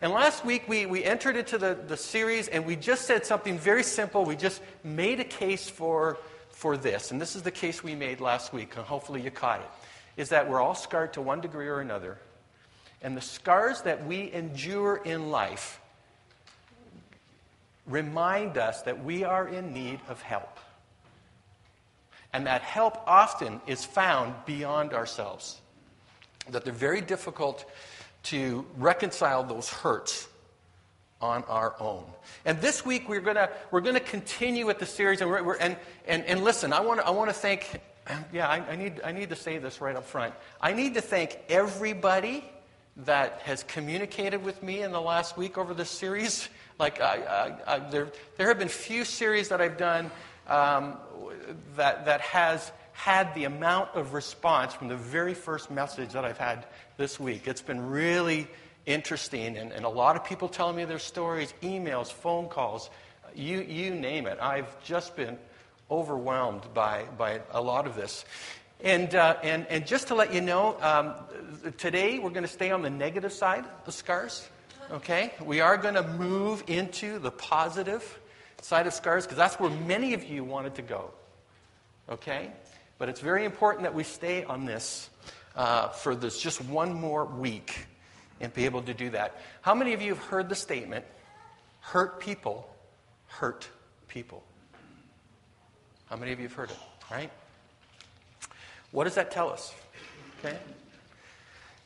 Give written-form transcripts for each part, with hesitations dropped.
And last week, we entered into the series, and we just said something very simple. We just made a case for this. And this is the case we made last week, and hopefully you caught it, is that we're all scarred to one degree or another. And the scars that we endure in life remind us that we are in need of help. And that help often is found beyond ourselves. That they're very difficult to reconcile those hurts on our own. And this week we're gonna continue with the series. And we're listen, I want to thank. I need to say this right up front. I need to thank everybody that has communicated with me in the last week over this series. Like there have been few series that I've done that has had the amount of response from the very first message that I've had this week. It's been really interesting, and a lot of people telling me their stories, emails, phone calls, you name it. I've just been overwhelmed by a lot of this. And just to let you know, today we're going to stay on the negative side of scars, okay? We are going to move into the positive side of scars, because that's where many of you wanted to go, okay? But it's very important that we stay on this for this just one more week and be able to do that. How many of you have heard the statement, hurt people hurt people? How many of you have heard it, right? What does that tell us? Okay?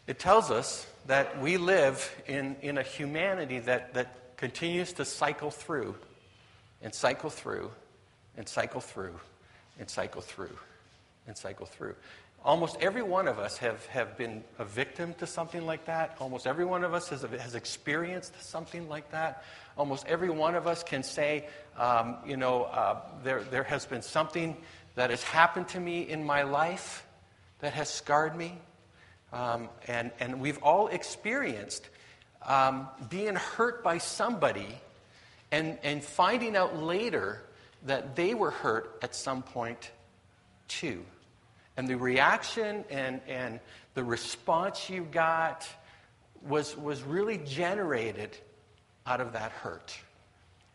It tells us that we live in a humanity that continues to cycle through and cycle through and cycle through and cycle through. And cycle through. Almost every one of us have been a victim to something like that. Almost every one of us has experienced something like that. Almost every one of us can say, there has been something that has happened to me in my life that has scarred me. And we've all experienced being hurt by somebody and finding out later that they were hurt at some point too. And the reaction and the response you got was really generated out of that hurt.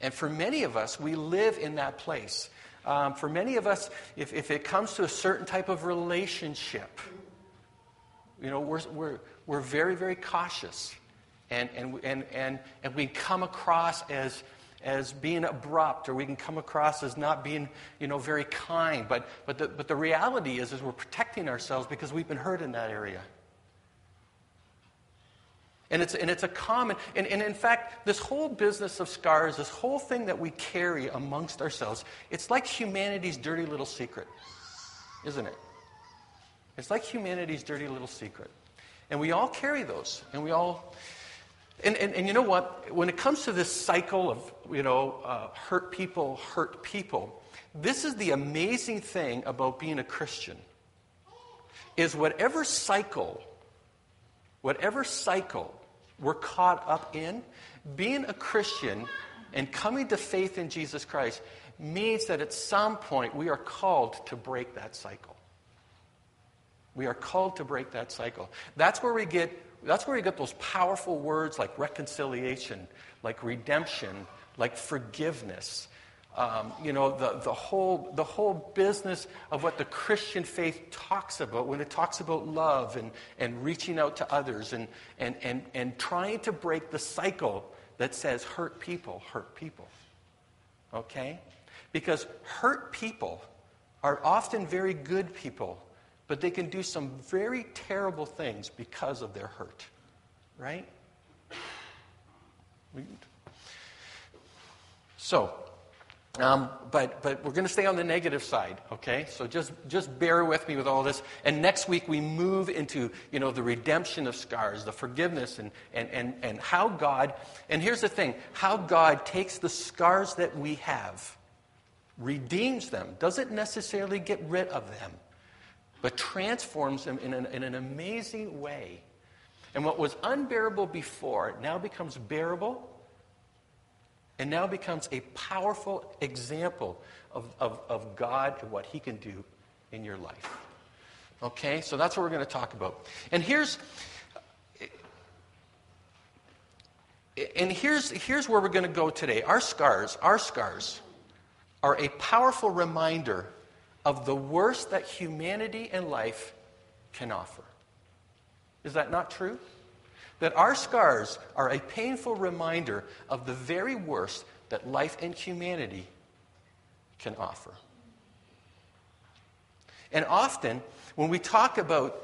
And for many of us, we live in that place. For many of us, if it comes to a certain type of relationship, we're very, very cautious, and we come across as being abrupt, or we can come across as not being, very kind. But the reality is we're protecting ourselves because we've been hurt in that area. And it's a common, and in fact, this whole business of scars, this whole thing that we carry amongst ourselves, it's like humanity's dirty little secret, isn't it? It's like humanity's dirty little secret. And we all carry those, and we all... And you know what? When it comes to this cycle of, hurt people, this is the amazing thing about being a Christian, is whatever cycle we're caught up in, being a Christian and coming to faith in Jesus Christ means that at some point we are called to break that cycle. We are called to break that cycle. That's where we get those powerful words like reconciliation, like redemption, like forgiveness. The whole business of what the Christian faith talks about when it talks about love and reaching out to others and trying to break the cycle that says hurt people hurt people. Okay? Because hurt people are often very good people, but they can do some very terrible things because of their hurt, right? So, but we're going to stay on the negative side, okay? So just bear with me with all this. And next week we move into, the redemption of scars, the forgiveness, and how God, and here's the thing, how God takes the scars that we have, redeems them, doesn't necessarily get rid of them, but transforms them in an amazing way. And what was unbearable before now becomes bearable, and now becomes a powerful example of God and what he can do in your life. Okay? So that's what we're going to talk about. And here's... And here's where we're going to go today. Our scars are a powerful reminder of the worst that humanity and life can offer. Is that not true? That our scars are a painful reminder of the very worst that life and humanity can offer. And often, when we talk about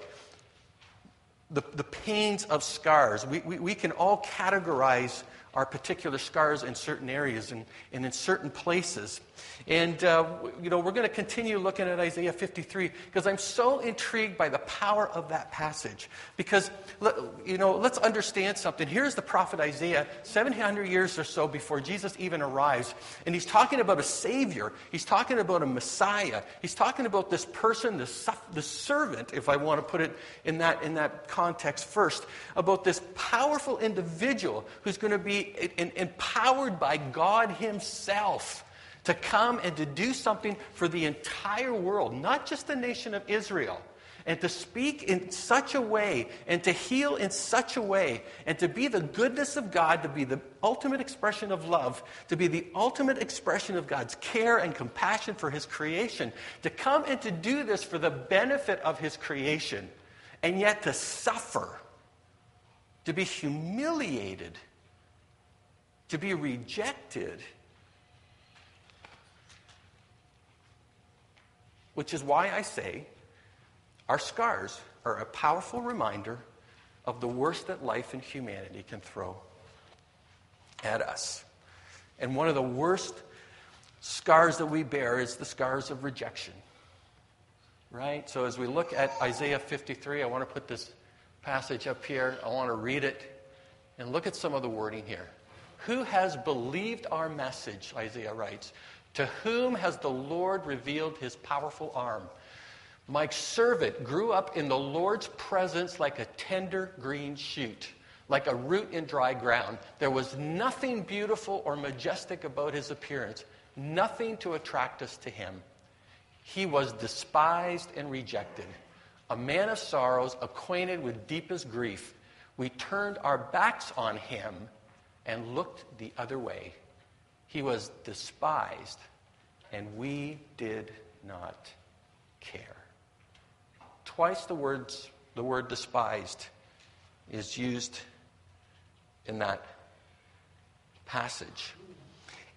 the pains of scars, we can all categorize our particular scars in certain areas and in certain places. And, we're going to continue looking at Isaiah 53 because I'm so intrigued by the power of that passage. Because, let's understand something. Here's the prophet Isaiah, 700 years or so before Jesus even arrives. And he's talking about a Savior. He's talking about a Messiah. He's talking about this person, the servant, if I want to put it in that context first, about this powerful individual who's going to be empowered by God himself to come and to do something for the entire world, not just the nation of Israel, and to speak in such a way, and to heal in such a way, and to be the goodness of God, to be the ultimate expression of love, to be the ultimate expression of God's care and compassion for his creation, to come and to do this for the benefit of his creation, and yet to suffer, to be humiliated, to be rejected, which is why I say our scars are a powerful reminder of the worst that life and humanity can throw at us. And one of the worst scars that we bear is the scars of rejection, right? So as we look at Isaiah 53, I want to put this passage up here. I want to read it and look at some of the wording here. Who has believed our message, Isaiah writes. To whom has the Lord revealed his powerful arm? My servant grew up in the Lord's presence like a tender green shoot, like a root in dry ground. There was nothing beautiful or majestic about his appearance, nothing to attract us to him. He was despised and rejected, a man of sorrows, acquainted with deepest grief. We turned our backs on him and looked the other way. He was despised, and we did not care. Twice the word despised is used in that passage.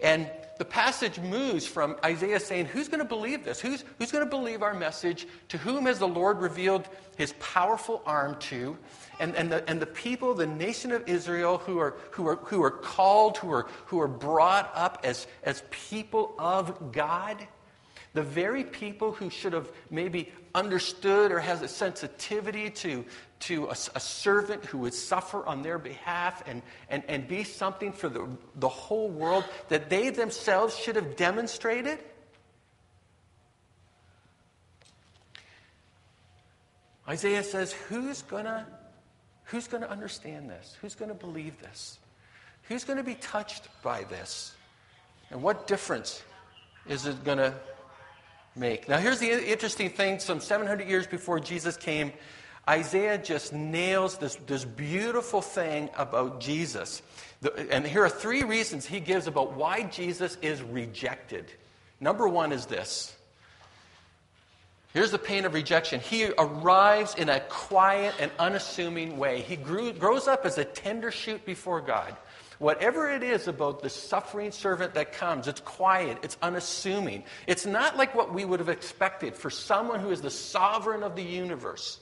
And the passage moves from Isaiah saying, who's going to believe this? Who's going to believe our message? To whom has the Lord revealed his powerful arm to? And the people, the nation of Israel, who are called, who are brought up as people of God, the very people who should have maybe understood or has a sensitivity to a servant who would suffer on their behalf and be something for the whole world, that they themselves should have demonstrated. Isaiah says, who's going to understand this? Who's going to believe this? Who's going to be touched by this? And what difference is it going to make? Now, here's the interesting thing. Some 700 years before Jesus came, Isaiah just nails this beautiful thing about Jesus. And here are three reasons he gives about why Jesus is rejected. Number one is this. Here's the pain of rejection. He arrives in a quiet and unassuming way. He grows up as a tender shoot before God. Whatever it is about the suffering servant that comes, it's quiet, it's unassuming. It's not like what we would have expected for someone who is the sovereign of the universe.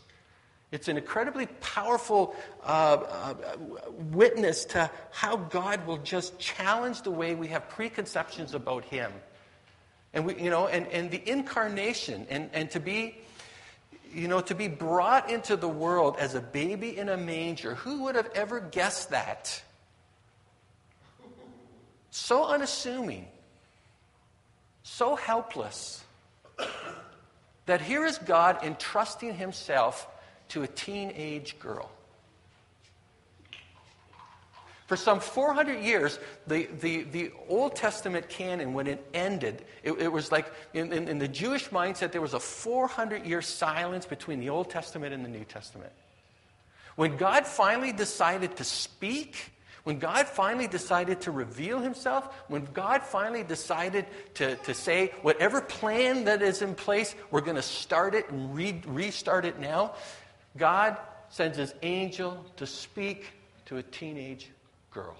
It's an incredibly powerful witness to how God will just challenge the way we have preconceptions about him. And we, and the incarnation, and to be brought into the world as a baby in a manger. Who would have ever guessed that? So unassuming, so helpless, that here is God entrusting himself to a teenage girl. For some 400 years, the Old Testament canon, when it ended, it was like, in the Jewish mindset, there was a 400-year silence between the Old Testament and the New Testament. When God finally decided to speak, When God finally decided to reveal himself, when God finally decided to say, whatever plan that is in place, we're going to start it and restart it now, God sends his angel to speak to a teenage girl.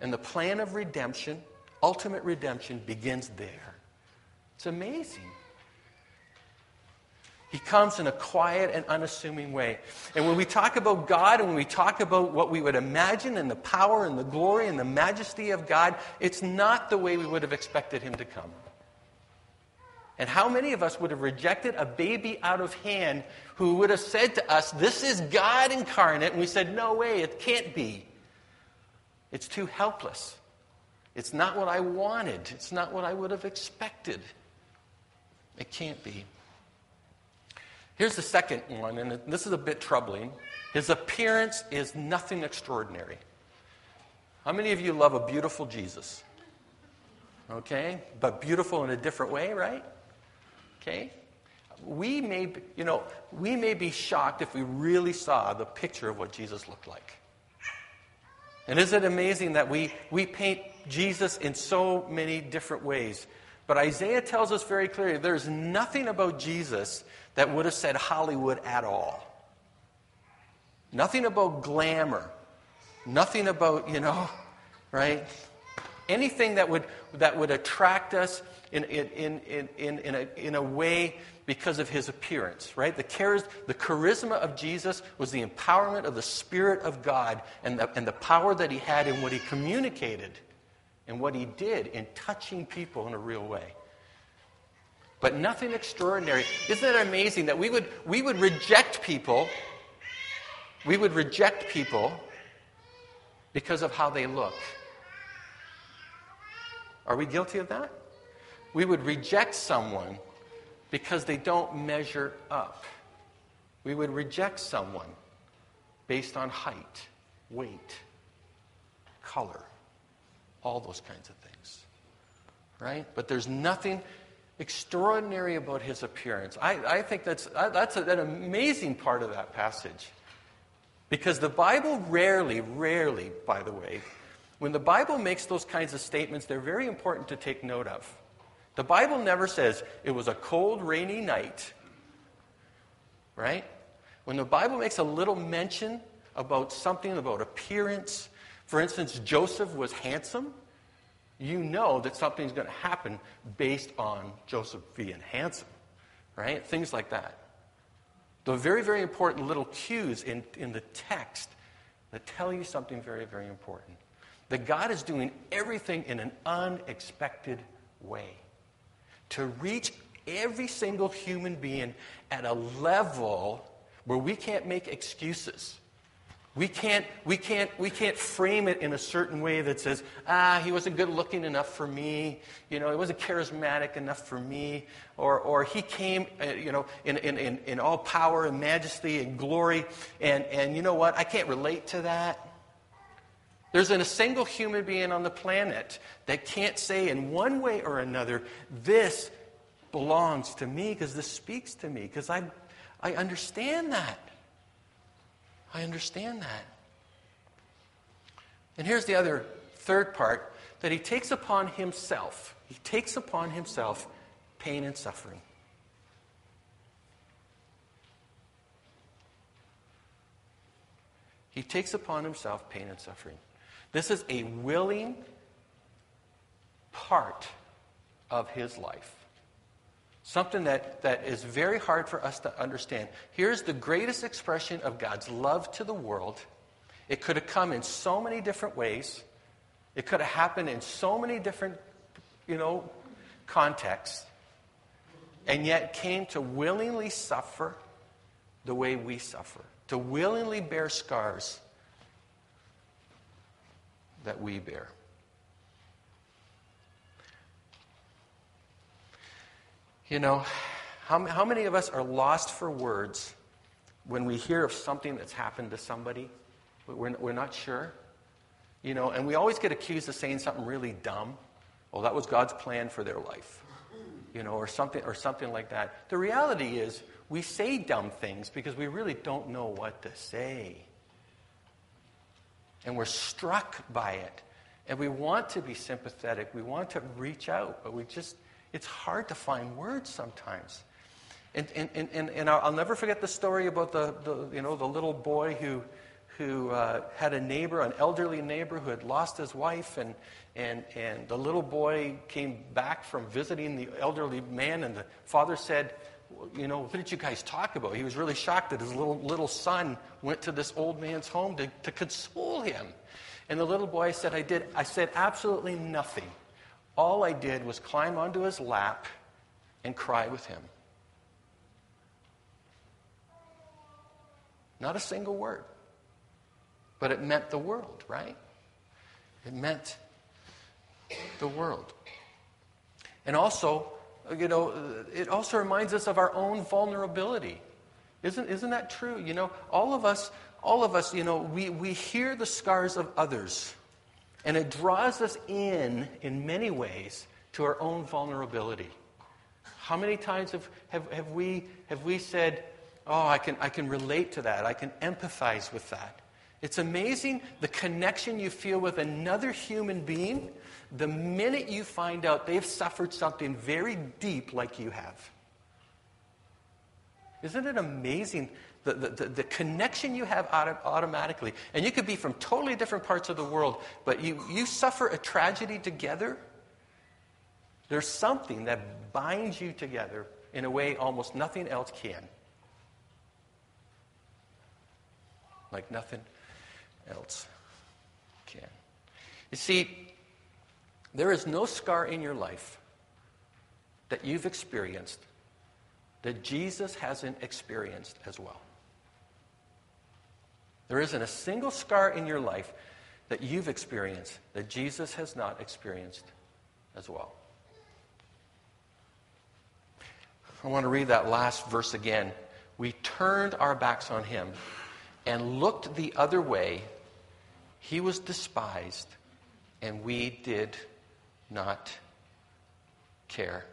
And the plan of redemption, ultimate redemption, begins there. It's amazing. He comes in a quiet and unassuming way. And when we talk about God and when we talk about what we would imagine and the power and the glory and the majesty of God, it's not the way we would have expected him to come. And how many of us would have rejected a baby out of hand who would have said to us, this is God incarnate, and we said, no way, it can't be. It's too helpless. It's not what I wanted. It's not what I would have expected. It can't be. Here's the second one, and this is a bit troubling. His appearance is nothing extraordinary. How many of you love a beautiful Jesus? Okay, but beautiful in a different way, right? Okay. We may be shocked if we really saw the picture of what Jesus looked like. And isn't it amazing that we paint Jesus in so many different ways? But Isaiah tells us very clearly there's nothing about Jesus that would have said Hollywood at all. Nothing about glamour. Nothing about, right? Anything that would attract us in a way because of his appearance, right? The charisma of Jesus was the empowerment of the Spirit of God and the power that he had in what he communicated and what he did in touching people in a real way. But nothing extraordinary. Isn't it amazing that we would reject people? We would reject people because of how they look. Are we guilty of that? We would reject someone because they don't measure up. We would reject someone based on height, weight, color, all those kinds of things, right? But there's nothing extraordinary about his appearance. I think that's an amazing part of that passage, because the Bible rarely, by the way, when the Bible makes those kinds of statements, they're very important to take note of. The Bible never says, it was a cold, rainy night, right? When the Bible makes a little mention about something, about appearance, for instance, Joseph was handsome, you know that something's going to happen based on Joseph being handsome, right? Things like that. The very, very important little cues in the text that tell you something very, very important. That God is doing everything in an unexpected way to reach every single human being at a level where we can't make excuses. We can't frame it in a certain way that says, he wasn't good looking enough for me, he wasn't charismatic enough for me, or he came, in all power and majesty and glory, and you know what, I can't relate to that. There isn't a single human being on the planet that can't say in one way or another, this belongs to me because this speaks to me, because I understand that. I understand that. And here's the third part, that he takes upon himself. He takes upon himself pain and suffering. He takes upon himself pain and suffering. This is a willing part of his life. Something that is very hard for us to understand. Here's the greatest expression of God's love to the world. It could have come in so many different ways. It could have happened in so many different, contexts. And yet came to willingly suffer the way we suffer. To willingly bear scars that we bear. How many of us are lost for words when we hear of something that's happened to somebody? We're not sure. And we always get accused of saying something really dumb. Oh, that was God's plan for their life. Or something like that. The reality is, we say dumb things because we really don't know what to say. and we're struck by it. And we want to be sympathetic. We want to reach out, but we just, it's hard to find words sometimes. And I'll never forget the story about the little boy who had a neighbor, an elderly neighbor who had lost his wife, and the little boy came back from visiting the elderly man, and the father said, what did you guys talk about? He was really shocked that his little son went to this old man's home to console him. And the little boy said, I said absolutely nothing. All I did was climb onto his lap and cry with him. Not a single word. But it meant the world, right? It meant the world. And also, it also reminds us of our own vulnerability. Isn't that true? All of us, we hear the scars of others, and it draws us in many ways, to our own vulnerability. How many times have we said, "Oh, I can relate to that. I can empathize with that." It's amazing the connection you feel with another human being the minute you find out they've suffered something very deep like you have. Isn't it amazing the connection you have automatically? And you could be from totally different parts of the world, but you suffer a tragedy together. There's something that binds you together in a way almost nothing else can. Like nothing else can. You see, there is no scar in your life that you've experienced that Jesus hasn't experienced as well. There isn't a single scar in your life that you've experienced that Jesus has not experienced as well. I want to read that last verse again. We turned our backs on him and looked the other way. He was despised, and we did not care.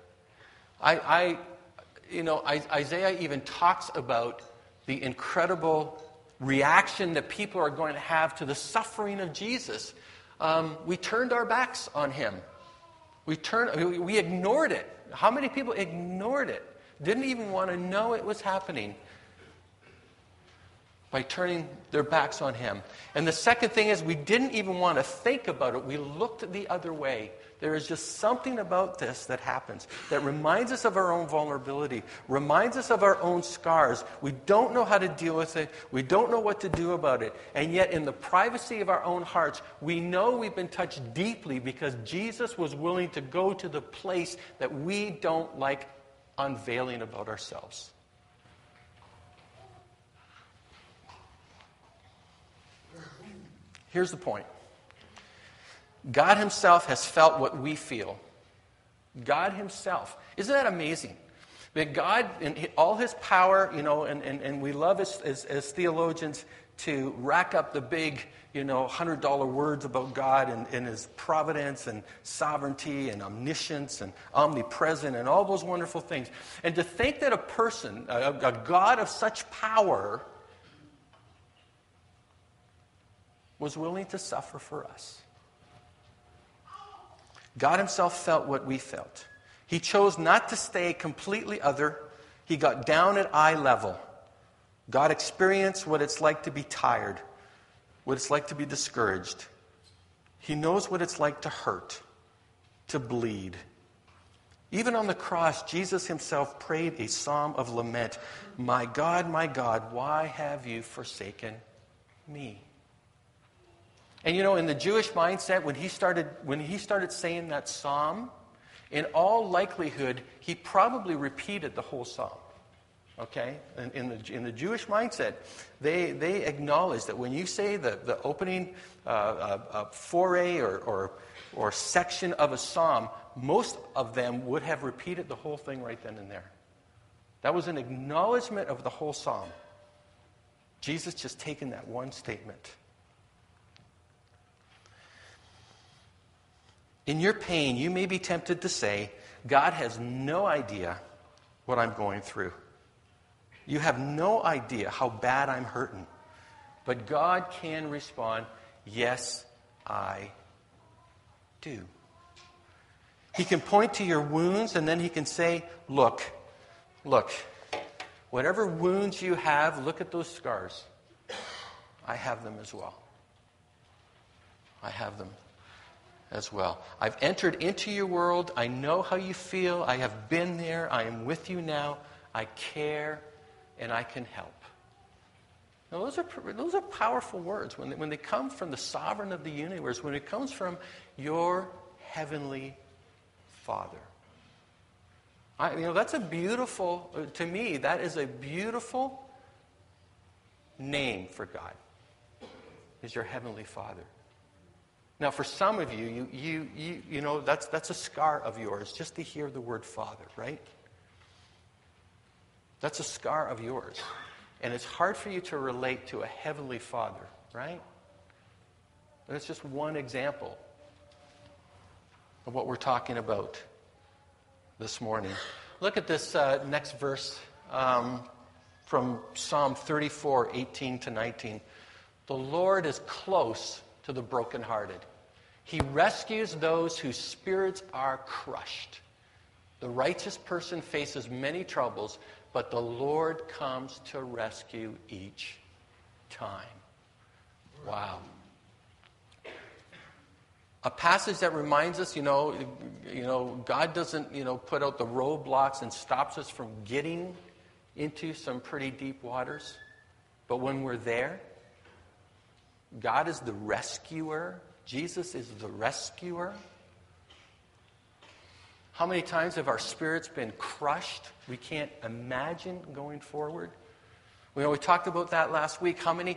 Isaiah even talks about the incredible reaction that people are going to have to the suffering of Jesus. We turned our backs on him. We ignored it. How many people ignored it? Didn't even want to know it was happening. By turning their backs on him. And the second thing is, we didn't even want to think about it. We looked the other way. There is just something about this that happens that reminds us of our own vulnerability, reminds us of our own scars. We don't know how to deal with it. We don't know what to do about it. And yet, in the privacy of our own hearts, we know we've been touched deeply because Jesus was willing to go to the place that we don't like unveiling about ourselves. Here's the point. God himself has felt what we feel. God himself. Isn't that amazing? That God, in all his power, and we love as theologians to rack up the big, $100 words about God and his providence and sovereignty and omniscience and omnipresent and all those wonderful things. And to think that a person, a God of such power, was willing to suffer for us. God himself felt what we felt. He chose not to stay completely other. He got down at eye level. God experienced what it's like to be tired, what it's like to be discouraged. He knows what it's like to hurt, to bleed. Even on the cross, Jesus himself prayed a psalm of lament. My God, why have you forsaken me? And in the Jewish mindset, when he started saying that psalm, in all likelihood, he probably repeated the whole psalm. Okay? And in the Jewish mindset, they acknowledge that when you say the opening foray or section of a psalm, most of them would have repeated the whole thing right then and there. That was an acknowledgement of the whole psalm. Jesus just taking that one statement. In your pain, you may be tempted to say, God has no idea what I'm going through. You have no idea how bad I'm hurting. But God can respond, Yes, I do. He can point to your wounds, and then he can say, look, whatever wounds you have, look at those scars. I have them as well. I've entered into your world. I know how you feel. I have been there. I am with you now. I care, and I can help. Now, those are powerful words. When they come from the sovereign of the universe, when it comes from your heavenly Father. That's a beautiful, to me, that is a beautiful name for God, is your heavenly Father. Now, for some of you, you know that's a scar of yours, just to hear the word Father, right? That's a scar of yours. And it's hard for you to relate to a heavenly Father, right? That's just one example of what we're talking about this morning. Look at this next verse from Psalm 34, 18 to 19. The Lord is close to the brokenhearted. He rescues those whose spirits are crushed. The righteous person faces many troubles, but the Lord comes to rescue each time. Wow. A passage that reminds us, God doesn't, put out the roadblocks and stops us from getting into some pretty deep waters. But when we're there, God is the rescuer. Jesus is the rescuer. How many times have our spirits been crushed? We can't imagine going forward. We talked about that last week. How many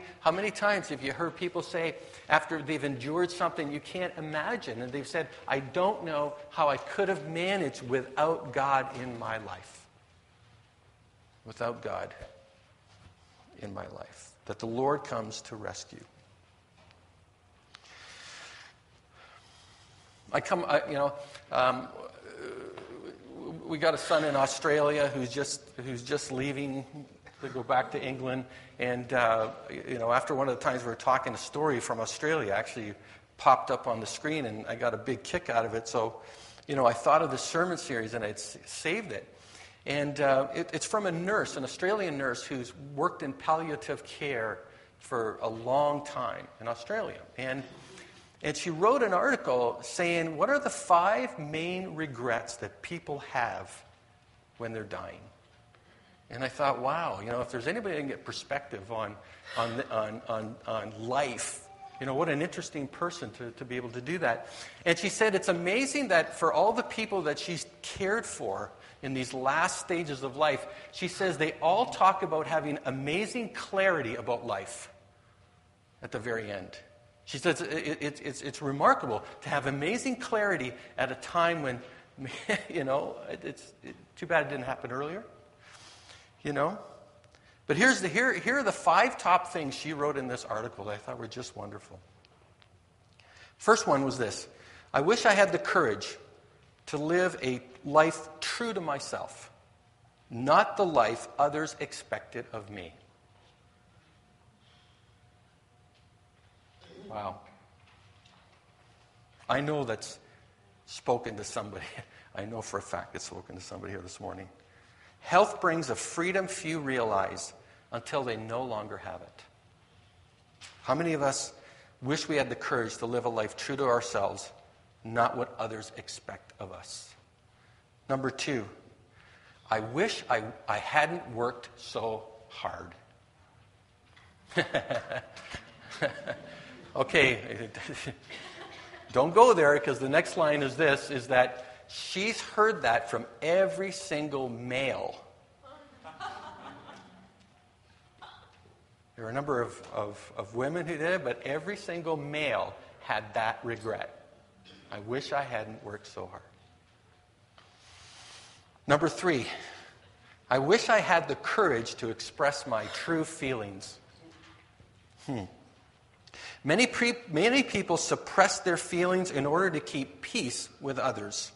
times have you heard people say, after they've endured something you can't imagine, and they've said, I don't know how I could have managed without God in my life. Without God in my life. That the Lord comes to rescue. We got a son in Australia who's just leaving to go back to England, and after one of the times we were talking, a story from Australia actually popped up on the screen, and I got a big kick out of it. So, I thought of this sermon series, and I'd saved it, and it's from a nurse, an Australian nurse who's worked in palliative care for a long time in Australia, And she wrote an article saying, what are the 5 main regrets that people have when they're dying? And I thought, wow, if there's anybody that can get perspective on life, what an interesting person to be able to do that. And she said, it's amazing that for all the people that she's cared for in these last stages of life, she says they all talk about having amazing clarity about life at the very end. She says it's remarkable to have amazing clarity at a time when, it's too bad it didn't happen earlier, But here are the 5 top things she wrote in this article that I thought were just wonderful. First one was this. I wish I had the courage to live a life true to myself, not the life others expected of me. Wow. I know that's spoken to somebody. I know for a fact it's spoken to somebody here this morning. Health brings a freedom few realize until they no longer have it. How many of us wish we had the courage to live a life true to ourselves, not what others expect of us? Number 2, I wish I hadn't worked so hard. Okay, don't go there, because the next line is this, is that she's heard that from every single male. There were a number of women who did it, but every single male had that regret. I wish I hadn't worked so hard. Number 3, I wish I had the courage to express my true feelings. Many people suppress their feelings in order to keep peace with others.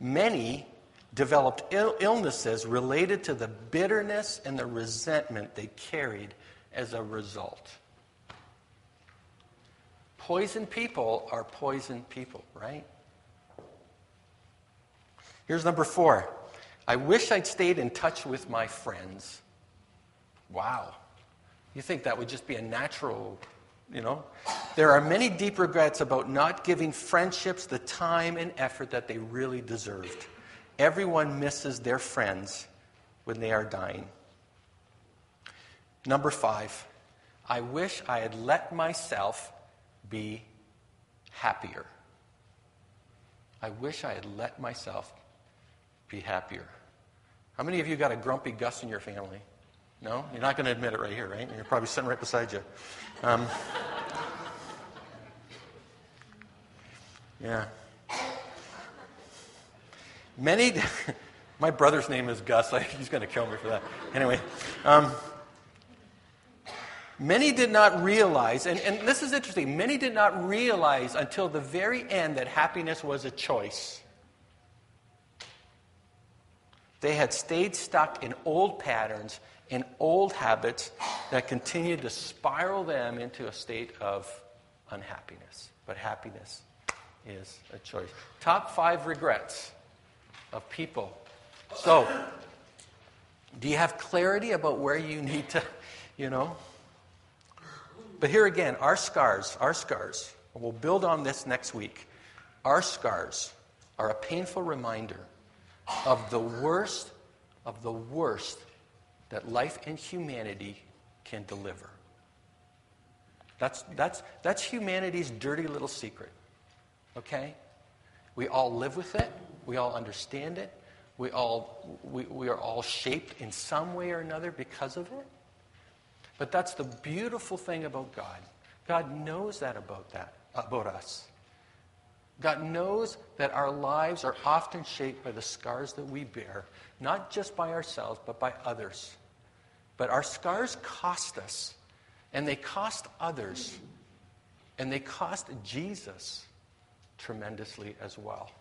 Many developed illnesses related to the bitterness and the resentment they carried as a result. poisoned people are poisoned people, right? Here's number 4. I wish I'd stayed in touch with my friends. Wow. You think that would just be a natural, you know? There are many deep regrets about not giving friendships the time and effort that they really deserved. Everyone misses their friends when they are dying. Number 5, I wish I had let myself be happier. I wish I had let myself be happier. How many of you got a grumpy Gus in your family? No? You're not going to admit it right here, right? You're probably sitting right beside you. Yeah. My brother's name is Gus. He's going to kill me for that. Anyway. Many did not realize, and this is interesting, many did not realize until the very end that happiness was a choice. They had stayed stuck in old patterns, in old habits that continued to spiral them into a state of unhappiness. But happiness is a choice. Top 5 regrets of people. So, do you have clarity about where you need to, you know? But here again, our scars, and we'll build on this next week, our scars are a painful reminder of the worst that life and humanity can deliver. That's humanity's dirty little secret, okay? We all live with it. We all understand it. We are all shaped in some way or another because of it. But that's the beautiful thing about God. God knows about us. God knows that our lives are often shaped by the scars that we bear, not just by ourselves, but by others. But our scars cost us, and they cost others, and they cost Jesus tremendously as well.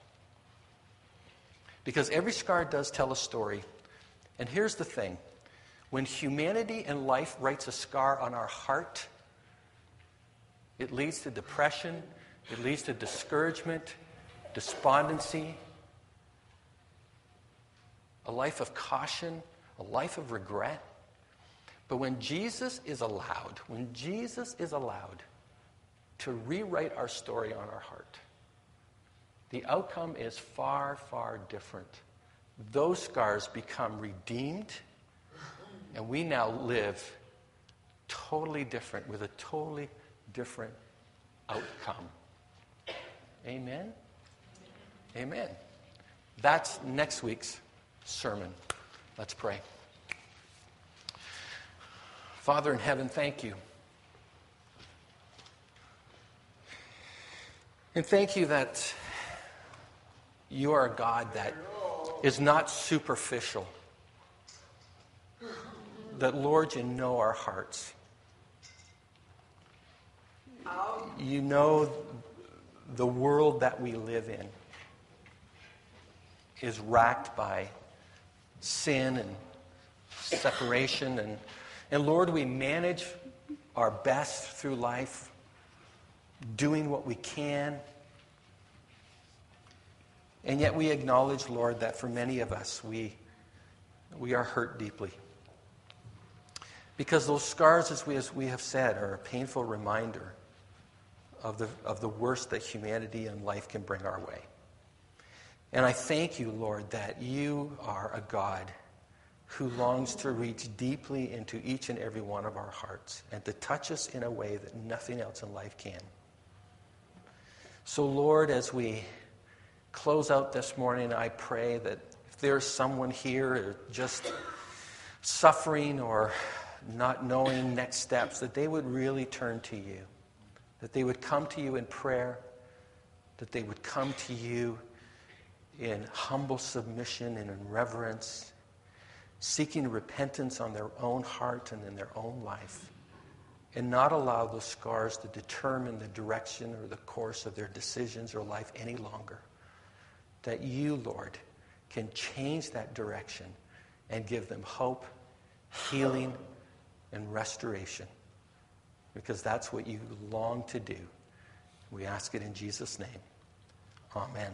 Because every scar does tell a story. And here's the thing. When humanity and life writes a scar on our heart, it leads to depression, it leads to discouragement, despondency, a life of caution, a life of regret. But when Jesus is allowed to rewrite our story on our heart, the outcome is far, far different. Those scars become redeemed, and we now live totally different, with a totally different outcome. Amen? Amen. That's next week's sermon. Let's pray. Father in heaven, thank you. And thank you that you are a God that is not superficial. That, Lord, you know our hearts. You know the world that we live in is racked by sin and separation. And Lord, we manage our best through life, doing what we can. And yet we acknowledge, Lord, that for many of us, we are hurt deeply. Because those scars, as we have said, are a painful reminder of the worst that humanity and life can bring our way. And I thank you, Lord, that you are a God who longs to reach deeply into each and every one of our hearts and to touch us in a way that nothing else in life can. So, Lord, as we close out this morning, I pray that if there's someone here just suffering or not knowing next steps, that they would really turn to you, that they would come to you in prayer, that they would come to you in humble submission and in reverence, seeking repentance on their own heart and in their own life, and not allow those scars to determine the direction or the course of their decisions or life any longer, that you, Lord, can change that direction and give them hope, healing, and restoration. Because that's what you long to do. We ask it in Jesus' name. Amen.